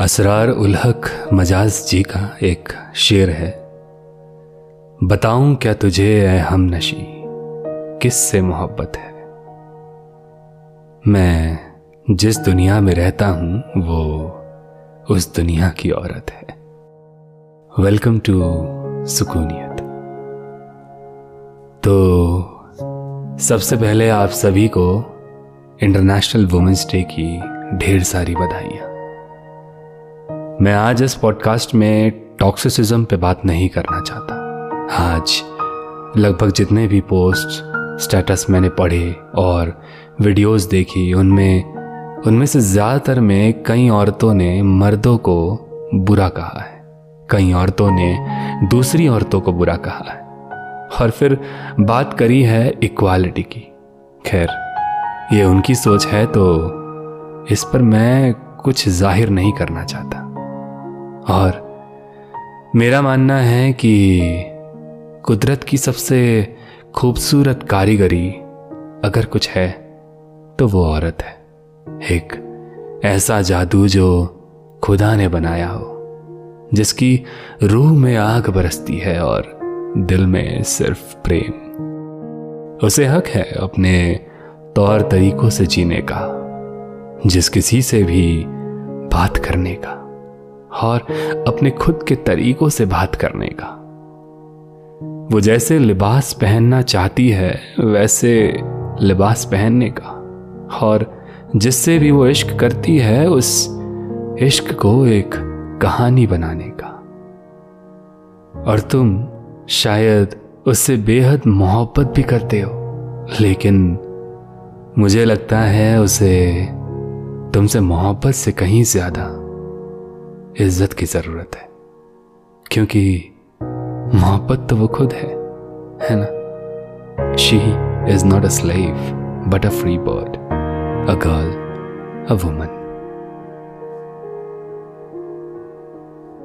असरार उल हक मजाज जी का एक शेर है। बताऊं क्या तुझे ऐ हमनशी किस से मोहब्बत है, मैं जिस दुनिया में रहता हूं वो उस दुनिया की औरत है। वेलकम टू सुकूनियत। तो सबसे पहले आप सभी को इंटरनेशनल वुमेंस डे की ढेर सारी बधाइयाँ। मैं आज इस पॉडकास्ट में टॉक्सिसिज्म पे बात नहीं करना चाहता। आज लगभग जितने भी पोस्ट स्टेटस मैंने पढ़े और वीडियोस देखी उनमें से ज़्यादातर में कई औरतों ने मर्दों को बुरा कहा है, कई औरतों ने दूसरी औरतों को बुरा कहा है और फिर बात करी है इक्वालिटी की। खैर ये उनकी सोच है तो इस पर मैं कुछ जाहिर नहीं करना चाहता और मेरा मानना है कि कुदरत की सबसे खूबसूरत कारीगरी अगर कुछ है तो वो औरत है। एक ऐसा जादू जो खुदा ने बनाया हो, जिसकी रूह में आग बरसती है और दिल में सिर्फ प्रेम। उसे हक है अपने तौर तरीकों से जीने का, जिस किसी से भी बात करने का और अपने खुद के तरीकों से बात करने का। वो जैसे लिबास पहनना चाहती है वैसे लिबास पहनने का और जिससे भी वो इश्क करती है उस इश्क को एक कहानी बनाने का। और तुम शायद उससे बेहद मोहब्बत भी करते हो, लेकिन मुझे लगता है उसे तुमसे मोहब्बत से कहीं ज्यादा इज्जत की जरूरत है, क्योंकि मोहब्बत तो वो खुद है ना। She is not a slave but a free bird, a girl, a woman.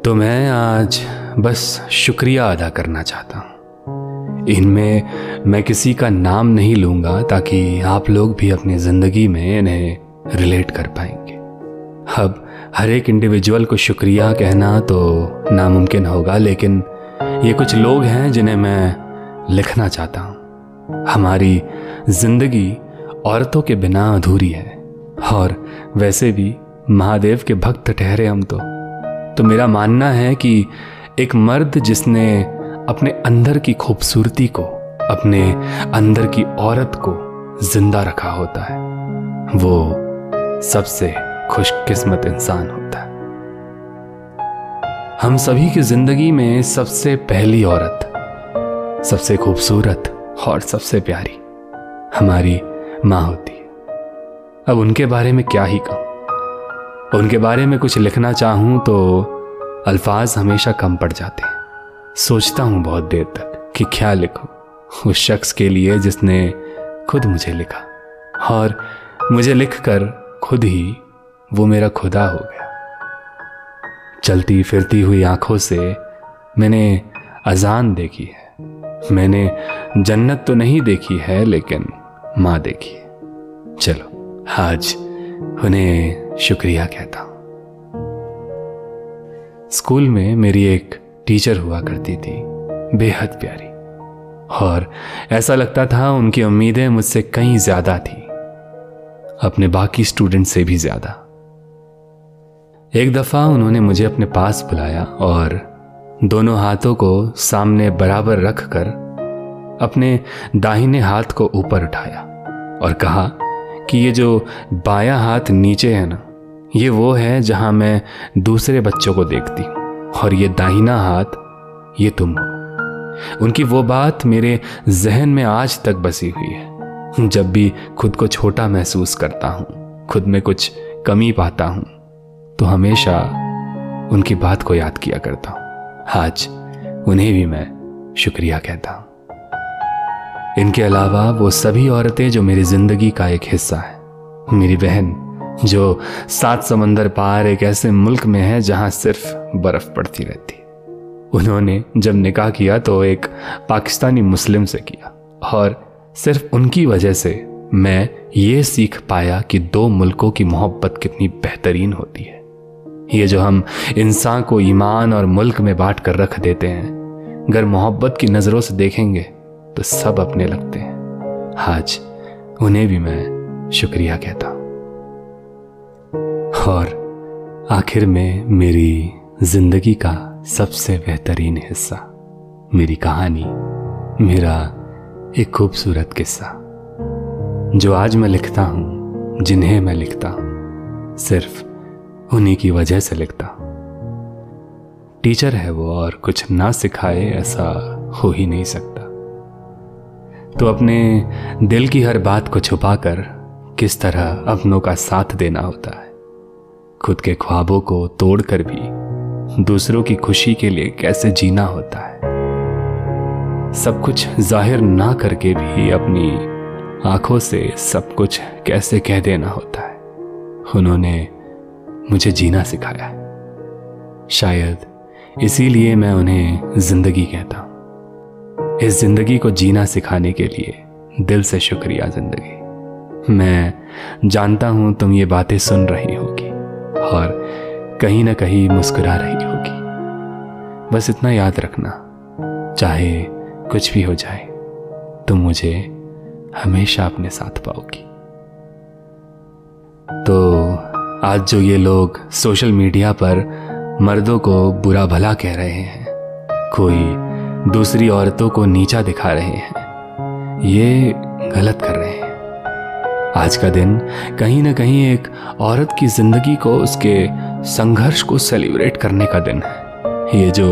तो मैं आज बस शुक्रिया अदा करना चाहता हूँ। इनमें मैं किसी का नाम नहीं लूंगा ताकि आप लोग भी अपनी जिंदगी में इन्हें रिलेट कर पाएंगे। अब हर एक इंडिविजुअल को शुक्रिया कहना तो नामुमकिन होगा, लेकिन ये कुछ लोग हैं जिन्हें मैं लिखना चाहता हूँ। हमारी जिंदगी औरतों के बिना अधूरी है और वैसे भी महादेव के भक्त ठहरे हम तो मेरा मानना है कि एक मर्द जिसने अपने अंदर की खूबसूरती को, अपने अंदर की औरत को जिंदा रखा होता है, वो सबसे खुशकिस्मत इंसान होता है। हम सभी की जिंदगी में सबसे पहली औरत, सबसे खूबसूरत और सबसे प्यारी हमारी माँ होती है। अब उनके बारे में क्या ही कहूँ। उनके बारे में कुछ लिखना चाहूँ तो अल्फाज हमेशा कम पड़ जाते हैं। सोचता हूँ बहुत देर तक कि क्या लिखूँ उस शख्स के लिए जिसने खुद मुझे लिखा और मुझे लिखकर खुद ही वो मेरा खुदा हो गया। चलती फिरती हुई आंखों से मैंने अजान देखी है, मैंने जन्नत तो नहीं देखी है लेकिन माँ देखी है। चलो आज उन्हें शुक्रिया कहता हूँ। स्कूल में मेरी एक टीचर हुआ करती थी, बेहद प्यारी, और ऐसा लगता था उनकी उम्मीदें मुझसे कहीं ज्यादा थी, अपने बाकी स्टूडेंट से भी ज्यादा। एक दफ़ा उन्होंने मुझे अपने पास बुलाया और दोनों हाथों को सामने बराबर रखकर अपने दाहिने हाथ को ऊपर उठाया और कहा कि ये जो बायां हाथ नीचे है ना, ये वो है जहां मैं दूसरे बच्चों को देखती हूँ और ये दाहिना हाथ, ये तुम हो। उनकी वो बात मेरे जहन में आज तक बसी हुई है। जब भी खुद को छोटा महसूस करता हूँ, खुद में कुछ कमी पाता हूँ तो हमेशा उनकी बात को याद किया करता हूँ। आज उन्हें भी मैं शुक्रिया कहता हूँ। इनके अलावा वो सभी औरतें जो मेरी जिंदगी का एक हिस्सा है, मेरी बहन जो 7 समंदर पार एक ऐसे मुल्क में है जहाँ सिर्फ बर्फ पड़ती रहती। उन्होंने जब निकाह किया तो एक पाकिस्तानी मुस्लिम से किया और सिर्फ उनकी वजह से मैं ये सीख पाया कि 2 मुल्कों की मोहब्बत कितनी बेहतरीन होती है। ये जो हम इंसान को ईमान और मुल्क में बांट कर रख देते हैं, अगर मोहब्बत की नज़रों से देखेंगे तो सब अपने लगते हैं। आज उन्हें भी मैं शुक्रिया कहता हूँ। और आखिर में मेरी जिंदगी का सबसे बेहतरीन हिस्सा, मेरी कहानी, मेरा एक खूबसूरत किस्सा, जो आज मैं लिखता हूँ, जिन्हें मैं लिखता हूँ, सिर्फ उन्हीं की वजह से लिखता हूँ। टीचर है वो और कुछ ना सिखाए ऐसा हो ही नहीं सकता। तो अपने दिल की हर बात को छुपाकर किस तरह अपनों का साथ देना होता है, खुद के ख्वाबों को तोड़कर भी दूसरों की खुशी के लिए कैसे जीना होता है, सब कुछ जाहिर ना करके भी अपनी आंखों से सब कुछ कैसे कह देना होता है, उन्होंने मुझे जीना सिखाया है। शायद इसीलिए मैं उन्हें जिंदगी कहता हूँ। इस जिंदगी को जीना सिखाने के लिए दिल से शुक्रिया जिंदगी। मैं जानता हूँ तुम ये बातें सुन रही होगी और कहीं ना कहीं मुस्कुरा रही होगी। बस इतना याद रखना, चाहे कुछ भी हो जाए तुम मुझे हमेशा अपने साथ पाओगी। तो आज जो ये लोग सोशल मीडिया पर मर्दों को बुरा भला कह रहे हैं, कोई दूसरी औरतों को नीचा दिखा रहे हैं, ये गलत कर रहे हैं। आज का दिन कहीं ना कहीं एक औरत की जिंदगी को, उसके संघर्ष को सेलिब्रेट करने का दिन है। ये जो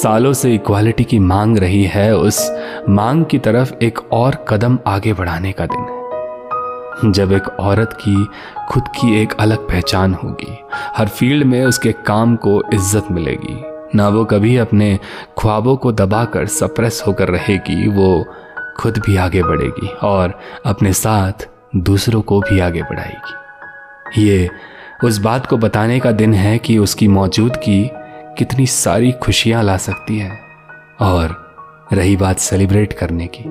सालों से इक्वालिटी की मांग रही है, उस मांग की तरफ एक और कदम आगे बढ़ाने का दिन है, जब एक औरत की खुद की एक अलग पहचान होगी, हर फील्ड में उसके काम को इज्जत मिलेगी, ना वो कभी अपने ख्वाबों को दबाकर सप्रेस होकर रहेगी, वो खुद भी आगे बढ़ेगी और अपने साथ दूसरों को भी आगे बढ़ाएगी। ये उस बात को बताने का दिन है कि उसकी मौजूदगी कितनी सारी खुशियां ला सकती है। और रही बात सेलिब्रेट करने की,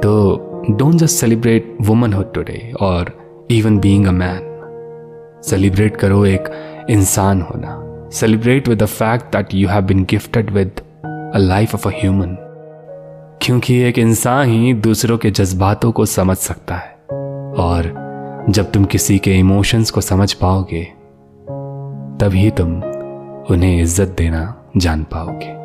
तो don't just celebrate womanhood today और even being a man. Celebrate करो एक इंसान होना। Celebrate with the fact that you have been gifted with a life of a human, क्योंकि एक इंसान ही दूसरों के जज्बातों को समझ सकता है। और जब तुम किसी के इमोशंस को समझ पाओगे, तभी तुम उन्हें इज्जत देना जान पाओगे।